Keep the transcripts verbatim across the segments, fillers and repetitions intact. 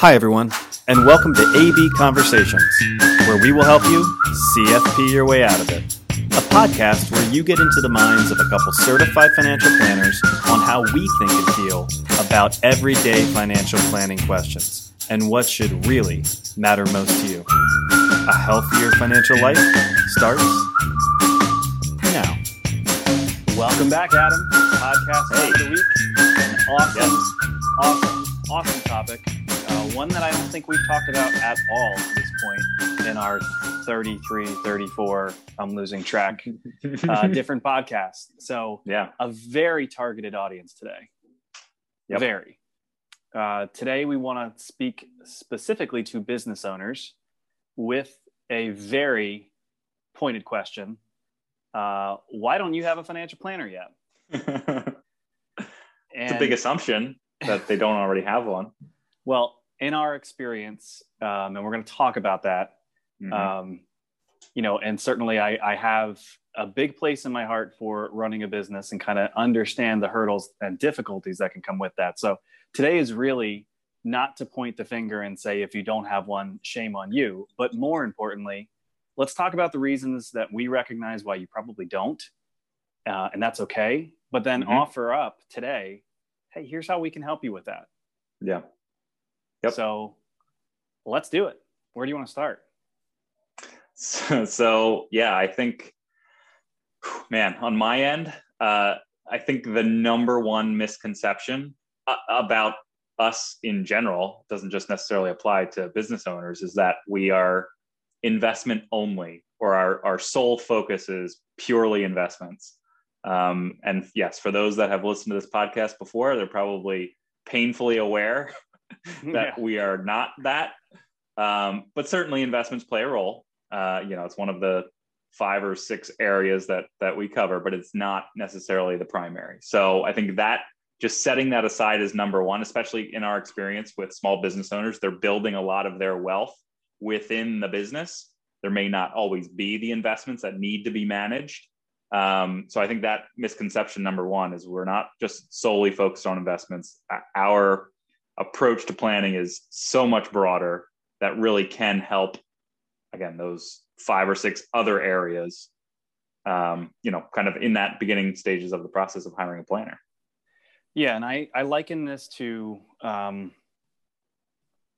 Hi everyone, and welcome to A B Conversations, where we will help you C F P your way out of it. A podcast where you get into the minds of a couple certified financial planners on how we think and feel about everyday financial planning questions and what should really matter most to you. A healthier financial life starts now. Welcome back, Adam. Podcast hey. of the week. An awesome, yes. awesome, awesome topic. Uh, one that I don't think we've talked about at all at this point in our thirty-three, thirty-four, I'm losing track, uh, different podcasts. So yeah. A very targeted audience today. Yep. Very. Uh, today we want to speak specifically to business owners with a very pointed question. Uh, why don't you have a financial planner yet? It's a big assumption that they don't already have one. Well, in our experience, um, and we're going to talk about that, mm-hmm. um, you know, and certainly I, I have a big place in my heart for running a business and kind of understand the hurdles and difficulties that can come with that. So today is really not to point the finger and say, if you don't have one, shame on you. But more importantly, let's talk about the reasons that we recognize why you probably don't. Uh, and that's okay. But then mm-hmm. offer up today, hey, here's how we can help you with that. Yeah. Yep. So let's do it. Where do you want to start? So, so yeah, I think, man, on my end, uh, I think the number one misconception about us in general, doesn't just necessarily apply to business owners, is that we are investment only, or our, our sole focus is purely investments. Um, and yes, for those that have listened to this podcast before, they're probably painfully aware that yeah. we are not that, um, but certainly investments play a role. Uh, you know, it's one of the five or six areas that that we cover, but it's not necessarily the primary. So I think that just setting that aside is number one, especially in our experience with small business owners. They're building a lot of their wealth within the business. There may not always be the investments that need to be managed. Um, so I think that misconception number one is we're not just solely focused on investments. Our approach to planning is so much broader that really can help, again, those five or six other areas, um, you know, kind of in that beginning stages of the process of hiring a planner. Yeah. And I, I liken this to um,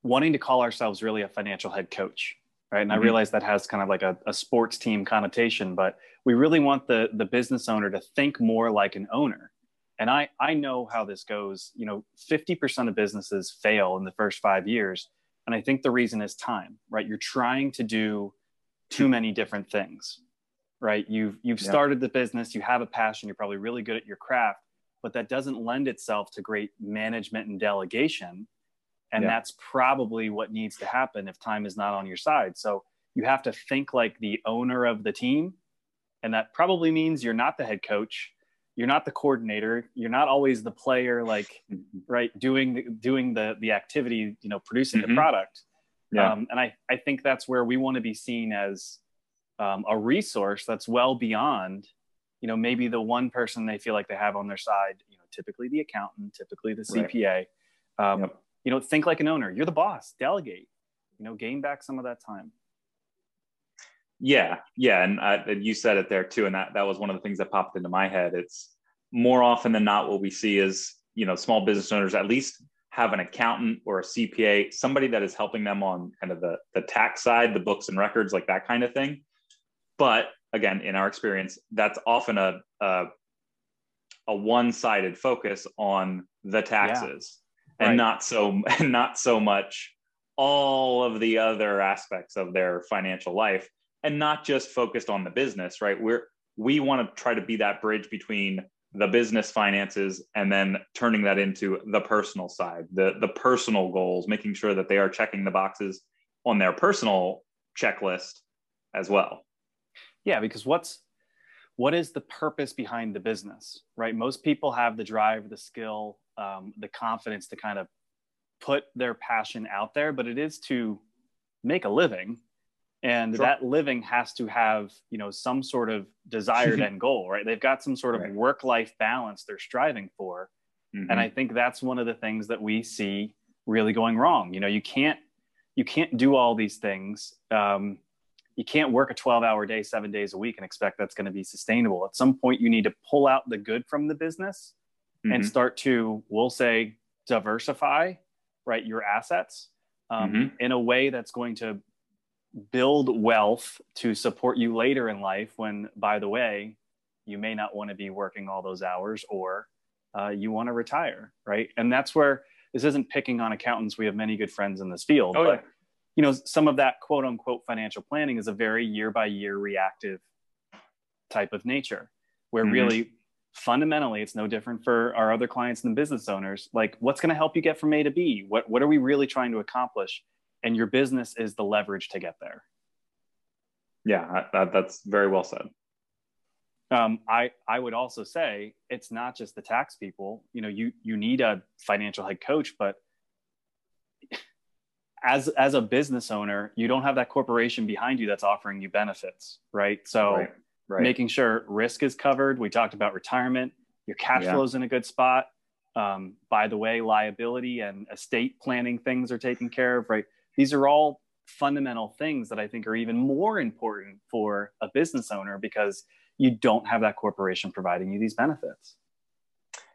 wanting to call ourselves really a financial head coach, right? And mm-hmm. I realize that has kind of like a, a sports team connotation, but we really want the, the business owner to think more like an owner. And I, I know how this goes. You know, fifty percent of businesses fail in the first five years. And I think the reason is time, right? You're trying to do too many different things, right? You've, you've yeah. started the business, you have a passion, you're probably really good at your craft, but that doesn't lend itself to great management and delegation. And yeah. that's probably what needs to happen if time is not on your side. So you have to think like the owner of the team. And that probably means you're not the head coach. You're not the coordinator. You're not always the player, like, right, doing doing the the activity, you know, producing mm-hmm. the product. Yeah. Um, and I, I think that's where we want to be seen as um, a resource that's well beyond, you know, maybe the one person they feel like they have on their side, you know, typically the accountant, typically the C P A. Right. Um, yep. You know, think like an owner. You're the boss. Delegate. You know, gain back some of that time. Yeah. Yeah. And I, you said it there too. And that, that was one of the things that popped into my head. It's more often than not, what we see is, you know, small business owners at least have an accountant or a C P A, somebody that is helping them on kind of the, the tax side, the books and records, like that kind of thing. But again, in our experience, that's often a, a, a one-sided focus on the taxes yeah. and right. not so, not so much all of the other aspects of their financial life. And not just focused on the business, right? We're, we want to try to be that bridge between the business finances and then turning that into the personal side, the, the personal goals, making sure that they are checking the boxes on their personal checklist as well. Yeah, because what's, what is the purpose behind the business, right? Most people have the drive, the skill, um, the confidence to kind of put their passion out there, but it is to make a living. And sure. that living has to have, you know, some sort of desired end goal, right? They've got some sort of right. work-life balance they're striving for. Mm-hmm. And I think that's one of the things that we see really going wrong. You know, you can't, you can't do all these things. Um, you can't work a twelve hour day, seven days a week and expect that's going to be sustainable. At some point, you need to pull out the good from the business mm-hmm. and start to, we'll say, diversify, right, your assets um, mm-hmm. in a way that's going to build wealth to support you later in life when, by the way, you may not want to be working all those hours, or uh, you want to retire, right? And that's where, this isn't picking on accountants. We have many good friends in this field. Oh, but, yeah. you know, some of that quote unquote financial planning is a very year by year reactive type of nature, where mm-hmm. really fundamentally, it's no different for our other clients and the business owners. Like, what's going to help you get from A to B? What, what are we really trying to accomplish? And your business is the leverage to get there. Yeah, that, that's very well said. Um, I, I would also say it's not just the tax people. You know, you, you need a financial head coach, but as, as a business owner, you don't have that corporation behind you that's offering you benefits, right? So right, right. making sure risk is covered. We talked about retirement, your cash yeah. flow is in a good spot. Um, by the way, liability and estate planning things are taken care of, right? These are all fundamental things that I think are even more important for a business owner, because you don't have that corporation providing you these benefits.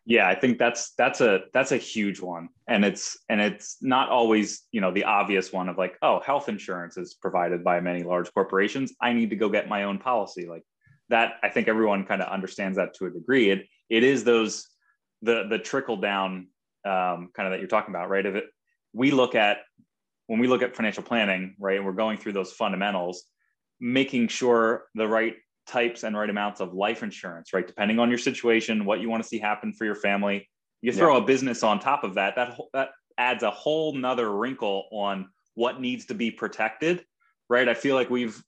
Yeah, I think that's that's a that's a huge one, and it's and it's not always, you know, the obvious one of like, oh, health insurance is provided by many large corporations. I need to go get my own policy. Like that, I think everyone kind of understands that to a degree. It it is those the the trickle down um, kind of that you're talking about, right? If it, we look at when we look at financial planning, right, and we're going through those fundamentals, making sure the right types and right amounts of life insurance, right? Depending on your situation, what you want to see happen for your family, you throw yeah. a business on top of that, that, that adds a whole nother wrinkle on what needs to be protected, right? I feel like we've,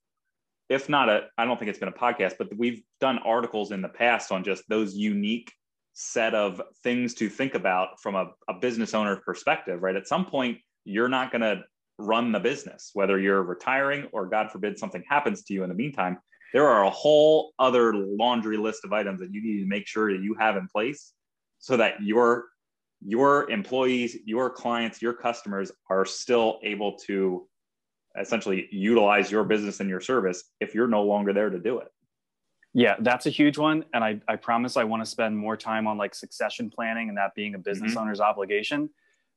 if not a, I don't think it's been a podcast, but we've done articles in the past on just those unique set of things to think about from a, a business owner perspective, right? At some point, you're not going to run the business, whether you're retiring or God forbid something happens to you in the meantime. There are a whole other laundry list of items that you need to make sure that you have in place so that your, your employees, your clients, your customers are still able to essentially utilize your business and your service if you're no longer there to do it. Yeah, that's a huge one. And I, I promise I want to spend more time on like succession planning and that being a business mm-hmm. owner's obligation.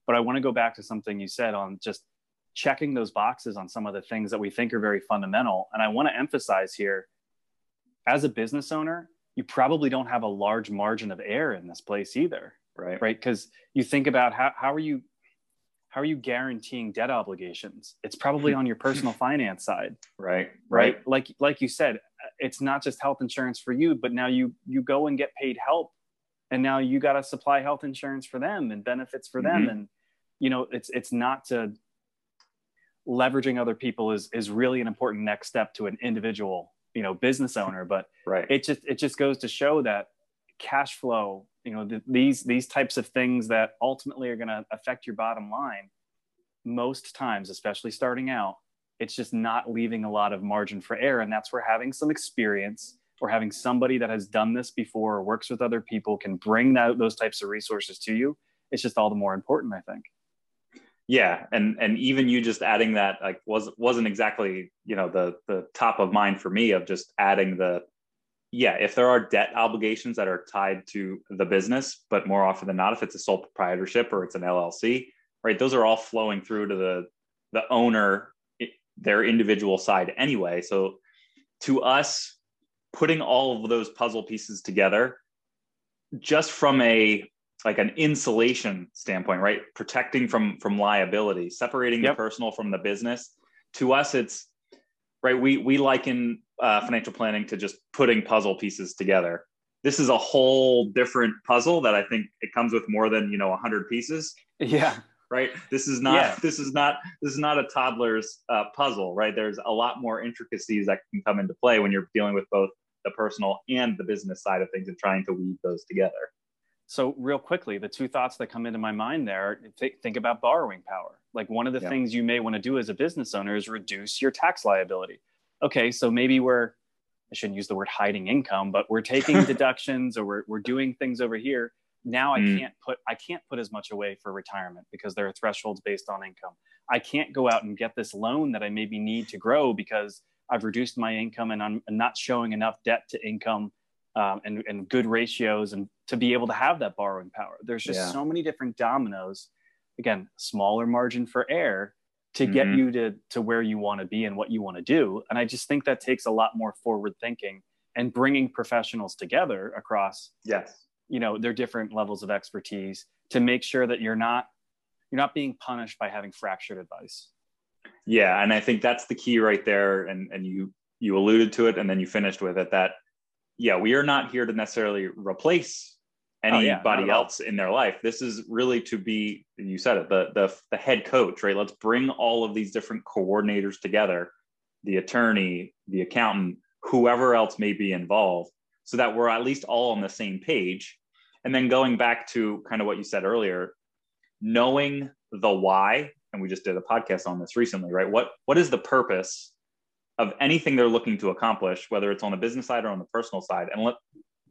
But I want to go back to something you said on just checking those boxes on some of the things that we think are very fundamental. And I want to emphasize here, as a business owner, you probably don't have a large margin of error in this place either, right? Right? Because you think about how, how are you, how are you guaranteeing debt obligations? It's probably on your personal finance side, right? Right. Right. Like, like you said, it's not just health insurance for you, but now you, you go and get paid help, and now you got to supply health insurance for them and benefits for mm-hmm. them. And, you know, it's, it's not to, leveraging other people is, is really an important next step to an individual, you know, business owner, but right. it just, it just goes to show that cash flow, you know, th- these, these types of things that ultimately are going to affect your bottom line most times, especially starting out, it's just not leaving a lot of margin for error. And that's where having some experience or having somebody that has done this before or works with other people can bring that, those types of resources to you. It's just all the more important, I think. Yeah. And, and even you just adding that, like, was, wasn't exactly, you know, the, the top of mind for me of just adding the, yeah, if there are debt obligations that are tied to the business, but more often than not, if it's a sole proprietorship or it's an L L C, right, those are all flowing through to the, the owner, their individual side anyway. So to us, putting all of those puzzle pieces together, just from a like an insulation standpoint, right? Protecting from, from liability, separating yep. the personal from the business. To us, it's right. We, we liken uh, financial planning to just putting puzzle pieces together. This is a whole different puzzle that I think it comes with more than, you know, a hundred pieces. Yeah. Right. This is not, yeah. this is not, this is not a toddler's uh, puzzle, right? There's a lot more intricacies that can come into play when you're dealing with both the personal and the business side of things and trying to weave those together. So real quickly, the two thoughts that come into my mind there, th- think about borrowing power. Like one of the yeah. things you may want to do as a business owner is reduce your tax liability. Okay, so maybe we're, I shouldn't use the word hiding income, but we're taking deductions or we're, we're doing things over here Now I mm. can't put I can't put as much away for retirement because there are thresholds based on income. I can't go out and get this loan that I maybe need to grow because I've reduced my income and I'm not showing enough debt to income um, and, and good ratios and to be able to have that borrowing power. There's just yeah. so many different dominoes. Again, smaller margin for error to get mm-hmm. you to, to where you want to be and what you want to do. And I just think that takes a lot more forward thinking and bringing professionals together across yes. you know, their different levels of expertise to make sure that you're not, you're not being punished by having fractured advice. Yeah. And I think that's the key right there. And, and you, you alluded to it and then you finished with it that, yeah, we are not here to necessarily replace anybody oh, yeah, else in their life. This is really to be, you said it, the, the, the head coach, right? Let's bring all of these different coordinators together, the attorney, the accountant, whoever else may be involved, so that we're at least all on the same page. And then going back to kind of what you said earlier, knowing the why, and we just did a podcast on this recently, right? What, what is the purpose of anything they're looking to accomplish, whether it's on the business side or on the personal side? And let,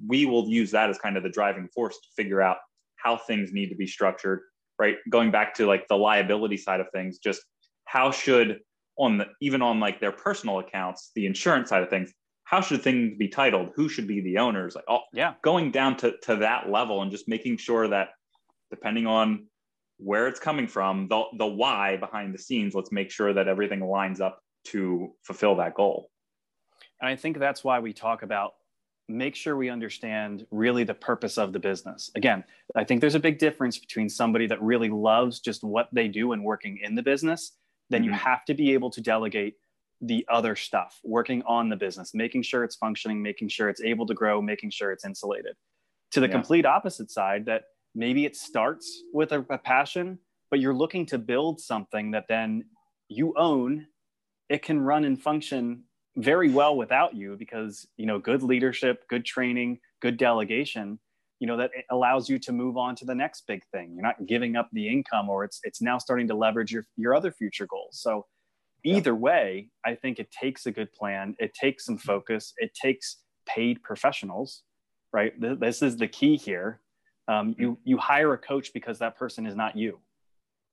we will use that as kind of the driving force to figure out how things need to be structured, right? Going back to like the liability side of things, just how should on the, even on like their personal accounts, the insurance side of things, how should things be titled? Who should be the owners? Like all, yeah. going down to, to that level and just making sure that depending on where it's coming from, the, the why behind the scenes, let's make sure that everything lines up to fulfill that goal. And I think that's why we talk about make sure we understand really the purpose of the business. Again, I think there's a big difference between somebody that really loves just what they do and working in the business. Then mm-hmm. you have to be able to delegate the other stuff, working on the business, making sure it's functioning, making sure it's able to grow, making sure it's insulated. To the yeah. complete opposite side, that maybe it starts with a, a passion, but you're looking to build something that then you own. It can run and function very well without you because, you know, good leadership, good training, good delegation, you know, that allows you to move on to the next big thing. You're not giving up the income, or it's, it's now starting to leverage your, your other future goals. So either yeah. way, I think it takes a good plan. It takes some focus. It takes paid professionals, right? This is the key here. Um, you, you hire a coach because that person is not you.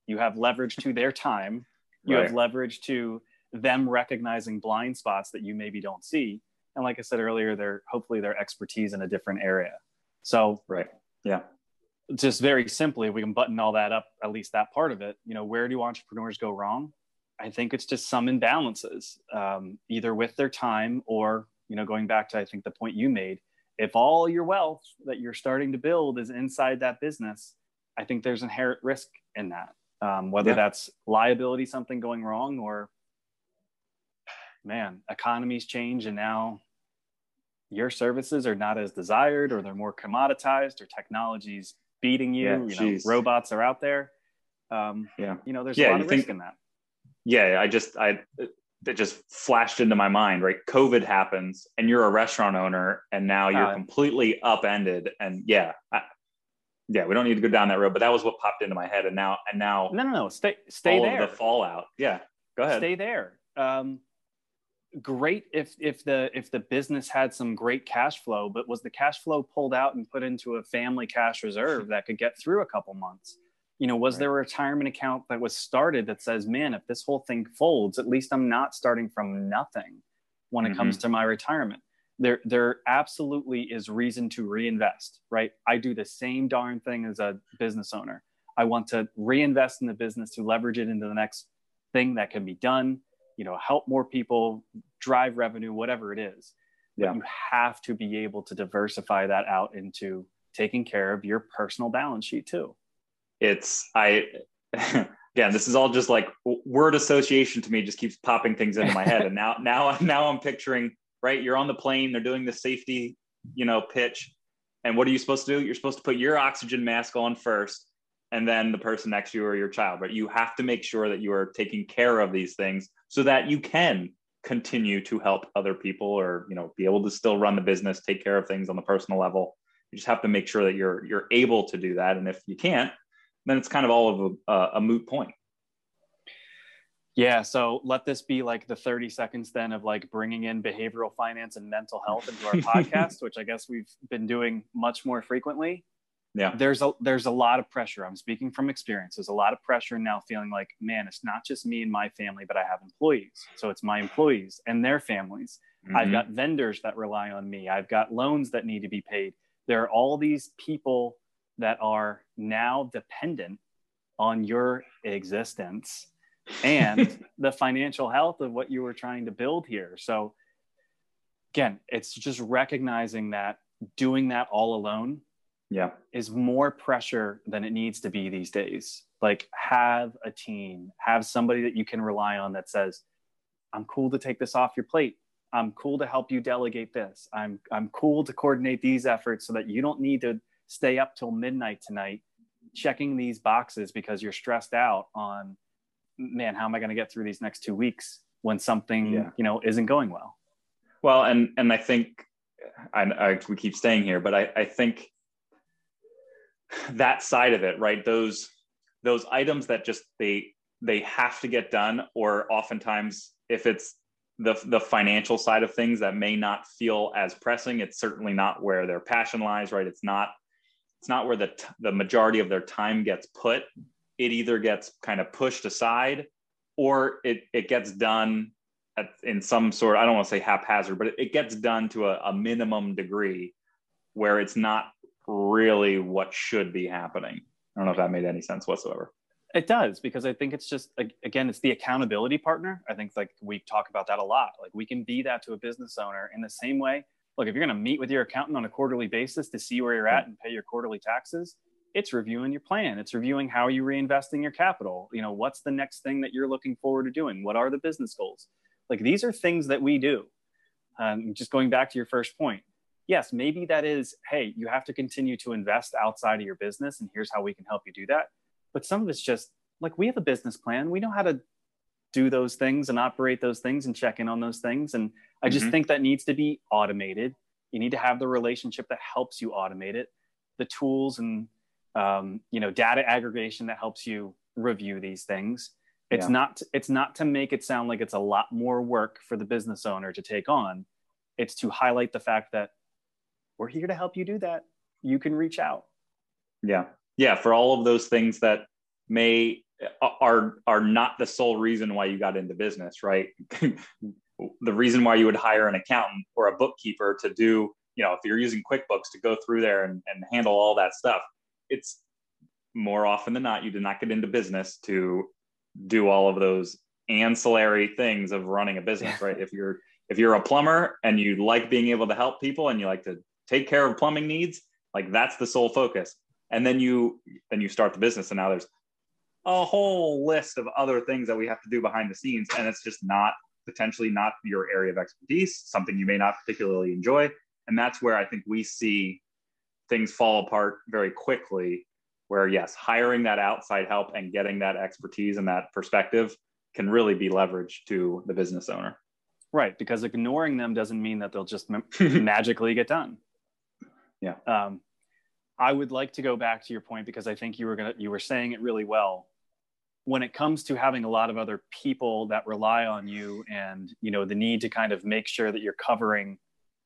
You have leverage to their time. You right. have leverage to them recognizing blind spots that you maybe don't see. And like I said earlier, they're hopefully their expertise in a different area. So right. yeah. just very simply, we can button all that up, at least that part of it. You know, where do entrepreneurs go wrong? I think it's just some imbalances, um, either with their time or, you know, going back to, I think the point you made, if all your wealth that you're starting to build is inside that business, I think there's inherent risk in that, um, whether yeah. that's liability, something going wrong, or man, economies change and now your services are not as desired, or they're more commoditized, or technology's beating you, yeah, you geez. know, robots are out there. Um, yeah. You know, there's yeah, a lot of risk think, in that. Yeah. I just, I, it just flashed into my mind, right? COVID happens and you're a restaurant owner and now you're uh, completely upended. And yeah, I, yeah, we don't need to go down that road, but that was what popped into my head. And now, and now, no, no, no, stay, stay all there. Of the fallout. Yeah. Go ahead. Stay there. Um, Great if if the if the business had some great cash flow, but was the cash flow pulled out and put into a family cash reserve that could get through a couple months? You know, was right. there a retirement account that was started that says, man, if this whole thing folds, at least I'm not starting from nothing when mm-hmm. it comes to my retirement? There there absolutely is reason to reinvest, right? I do the same darn thing as a business owner. I want to reinvest in the business to leverage it into the next thing that can be done. You know, help more people, drive revenue, whatever it is. But yeah. you have to be able to diversify that out into taking care of your personal balance sheet too. It's, I, again, this is all just like word association to me, just keeps popping things into my head. And now, now, now I'm picturing, right, you're on the plane, they're doing the safety, you know, pitch. And what are you supposed to do? You're supposed to put your oxygen mask on first, and then the person next to you or your child, but you have to make sure that you are taking care of these things so that you can continue to help other people, or, you know, be able to still run the business, take care of things on the personal level. You just have to make sure that you're, you're able to do that. And if you can't, then it's kind of all of a, a moot point. Yeah. So let this be like the thirty seconds then of like bringing in behavioral finance and mental health into our podcast, which I guess we've been doing much more frequently. Yeah. There's a, there's a lot of pressure. I'm speaking from experience. There's a lot of pressure now feeling like, man, it's not just me and my family, but I have employees. So it's my employees and their families. Mm-hmm. I've got vendors that rely on me. I've got loans that need to be paid. There are all these people that are now dependent on your existence and the financial health of what you were trying to build here. So again, it's just recognizing that doing that all alone yeah. is more pressure than it needs to be these days. Like, have a team, have somebody that you can rely on that says, I'm cool to take this off your plate. I'm cool to help you delegate this. I'm, I'm cool to coordinate these efforts so that you don't need to stay up till midnight tonight checking these boxes because you're stressed out on, man, how am I going to get through these next two weeks when something, yeah. you know, isn't going well? Well, and, and I think I, I, we keep staying here, but I, I think that side of it, right? Those, those items that just, they, they have to get done, or oftentimes if it's the, the financial side of things that may not feel as pressing, it's certainly not where their passion lies, right? It's not, it's not where the, t- the majority of their time gets put. It either gets kind of pushed aside, or it, it gets done at, in some sort, I don't want to say haphazard, but it, it gets done to a, a minimum degree where it's not really what should be happening. I don't know if that made any sense whatsoever. It does, because I think it's just, again, it's the accountability partner. I think like we talk about that a lot. Like, we can be that to a business owner in the same way. Look, if you're going to meet with your accountant on a quarterly basis to see where you're at and pay your quarterly taxes, it's reviewing your plan. It's reviewing how are you reinvesting your capital? You know, what's the next thing that you're looking forward to doing? What are the business goals? Like, these are things that we do. Um, just going back to your first point. Yes, maybe that is, hey, you have to continue to invest outside of your business, and here's how we can help you do that. But some of it's just like, we have a business plan. We know how to do those things and operate those things and check in on those things. And I just mm-hmm. think that needs to be automated. You need to have the relationship that helps you automate it, the tools and um, you know, data aggregation that helps you review these things. It's yeah. not, it's not to make it sound like it's a lot more work for the business owner to take on. It's to highlight the fact that we're here to help you do that. You can reach out. Yeah. Yeah. For all of those things that may are, are not the sole reason why you got into business, right? The reason why you would hire an accountant or a bookkeeper to do, you know, if you're using QuickBooks, to go through there and, and handle all that stuff. It's more often than not, you did not get into business to do all of those ancillary things of running a business, right? If you're, if you're a plumber and you like being able to help people and you like to take care of plumbing needs, like, that's the sole focus. And then you, then you start the business, and now there's a whole list of other things that we have to do behind the scenes. And it's just not, potentially not your area of expertise, something you may not particularly enjoy. And that's where I think we see things fall apart very quickly, where yes, hiring that outside help and getting that expertise and that perspective can really be leveraged to the business owner. Right, because ignoring them doesn't mean that they'll just ma- magically get done. Yeah. Um, I would like to go back to your point, because I think you were gonna, you were saying it really well. When it comes to having a lot of other people that rely on you, and, you know, the need to kind of make sure that you're covering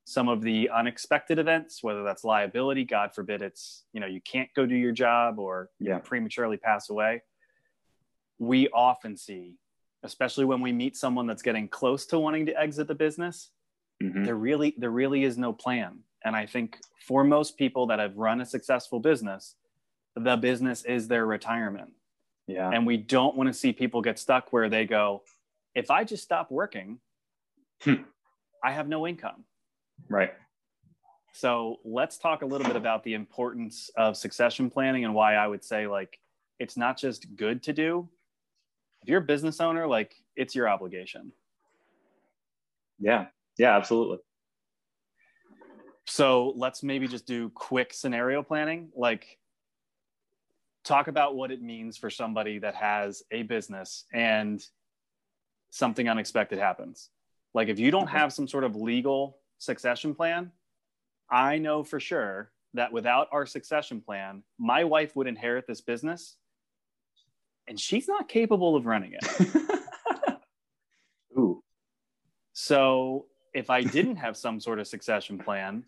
some of the unexpected events, whether that's liability, God forbid, it's, you know, you can't go do your job, or yeah. you know, prematurely pass away. We often see, especially when we meet someone that's getting close to wanting to exit the business, mm-hmm. there really, there really is no plan. And I think for most people that have run a successful business, the business is their retirement. Yeah. And we don't want to see people get stuck where they go, if I just stop working, hmm. I have no income. Right. So let's talk a little bit about the importance of succession planning, and why I would say, like, it's not just good to do. If you're a business owner, like, it's your obligation. Yeah. Yeah, absolutely. So let's maybe just do quick scenario planning. Like, talk about what it means for somebody that has a business and something unexpected happens. Like, if you don't have some sort of legal succession plan, I know for sure that without our succession plan, my wife would inherit this business and she's not capable of running it. Ooh. So if I didn't have some sort of succession plan,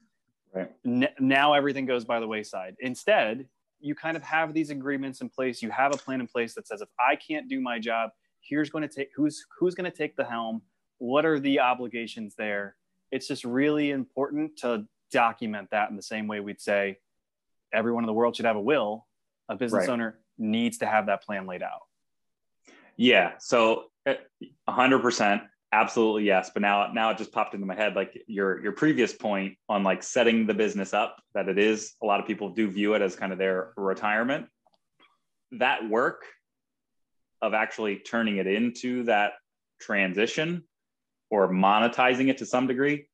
Right. N- now everything goes by the wayside. Instead, you kind of have these agreements in place. You have a plan in place that says, if I can't do my job, here's going to take, who's, who's going to take the helm? What are the obligations there? It's just really important to document that in the same way we'd say everyone in the world should have a will. A business right. owner needs to have that plan laid out. Yeah. So one hundred percent. Absolutely. Yes. But now, now it just popped into my head, like your, your previous point on like setting the business up, that it is, a lot of people do view it as kind of their retirement. That work of actually turning it into that transition or monetizing it to some degree.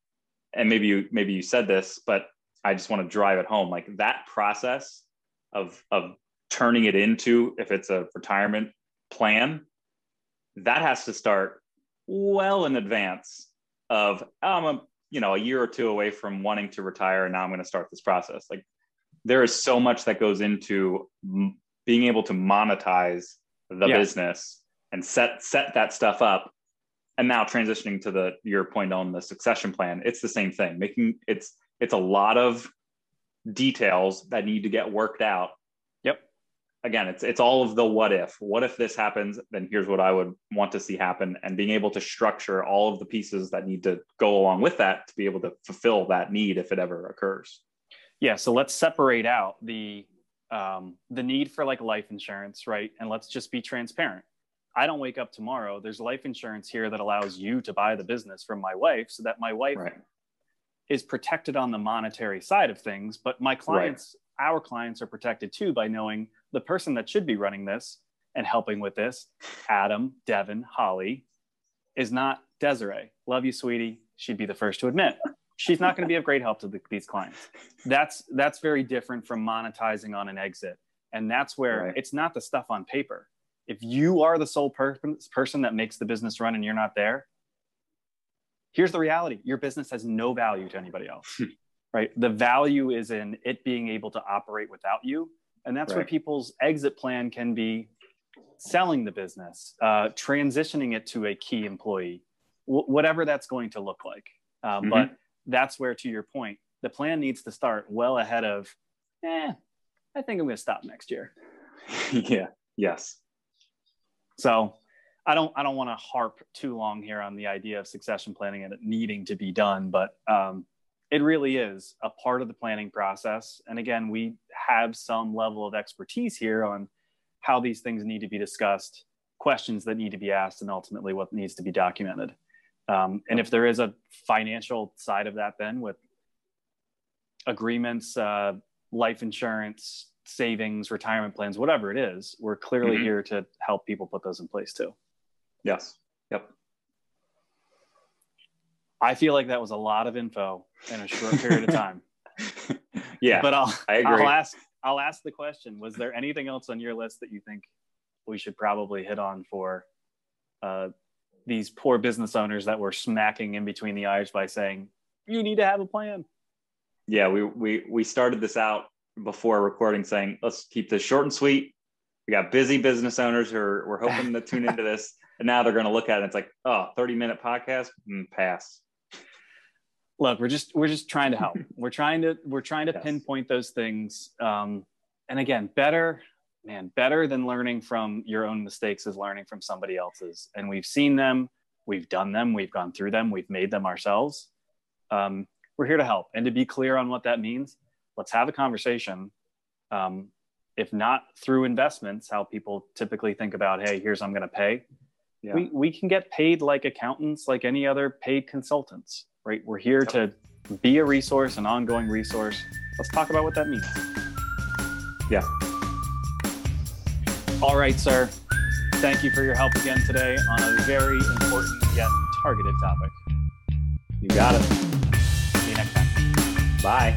And maybe you, maybe you said this, but I just want to drive it home. Like that process of, of turning it into, if it's a retirement plan, that has to start well in advance of, I'm a, you know, a year or two away from wanting to retire, and now I'm going to start this process. Like there is so much that goes into m- being able to monetize the yeah. business and set, set that stuff up. And now transitioning to the, your point on the succession plan, it's the same thing. Making it's, it's a lot of details that need to get worked out. Yep. Again, it's it's all of the what if. What if this happens? Then here's what I would want to see happen, and being able to structure all of the pieces that need to go along with that to be able to fulfill that need if it ever occurs. Yeah. So let's separate out the um, the need for like life insurance, right? And let's just be transparent. I don't wake up tomorrow. There's life insurance here that allows you to buy the business from my wife, so that my wife right. is protected on the monetary side of things. But my clients, right. our clients, are protected too by knowing the person that should be running this and helping with this, Adam, Devin, Holly, is not Desiree. Love you, sweetie. She'd be the first to admit. She's not going to be of great help to the, these clients. That's that's very different from monetizing on an exit. And that's where right. it's not the stuff on paper. If you are the sole per- person that makes the business run and you're not there, here's the reality. Your business has no value to anybody else, right? The value is in it being able to operate without you. And that's right. where people's exit plan can be selling the business, uh, transitioning it to a key employee, w- whatever that's going to look like. Uh, mm-hmm. But that's where, to your point, the plan needs to start well ahead of, eh, I think I'm going to stop next year. Yeah. Yes. So I don't, I don't want to harp too long here on the idea of succession planning and it needing to be done, but um, it really is a part of the planning process. And again, we have some level of expertise here on how these things need to be discussed, questions that need to be asked, and ultimately what needs to be documented. Um, and if there is a financial side of that, then with agreements, uh, life insurance, savings, retirement plans, whatever it is, we're clearly mm-hmm. here to help people put those in place too. Yes. Yep. I feel like that was a lot of info in a short period of time. Yeah, but I'll, I agree. I'll ask, I'll ask the question, was there anything else on your list that you think we should probably hit on for uh, these poor business owners that we're smacking in between the eyes by saying, you need to have a plan? Yeah, we we we started this out before recording saying, let's keep this short and sweet. We got busy business owners who are, we're hoping to tune into this. And now they're going to look at it. And it's like, oh, thirty minute podcast, mm, pass. Look, we're just we're just trying to help. We're trying to we're trying to yes. pinpoint those things. Um, and again, better man, better than learning from your own mistakes is learning from somebody else's. And we've seen them, we've done them, we've gone through them, we've made them ourselves. Um, we're here to help. And to be clear on what that means, let's have a conversation. Um, if not through investments, how people typically think about, hey, here's I'm going to pay. Yeah. We we can get paid like accountants, like any other paid consultants. Right? We're here to be a resource, an ongoing resource. Let's talk about what that means. Yeah. All right, sir. Thank you for your help again today on a very important yet targeted topic. You got it. See you next time. Bye.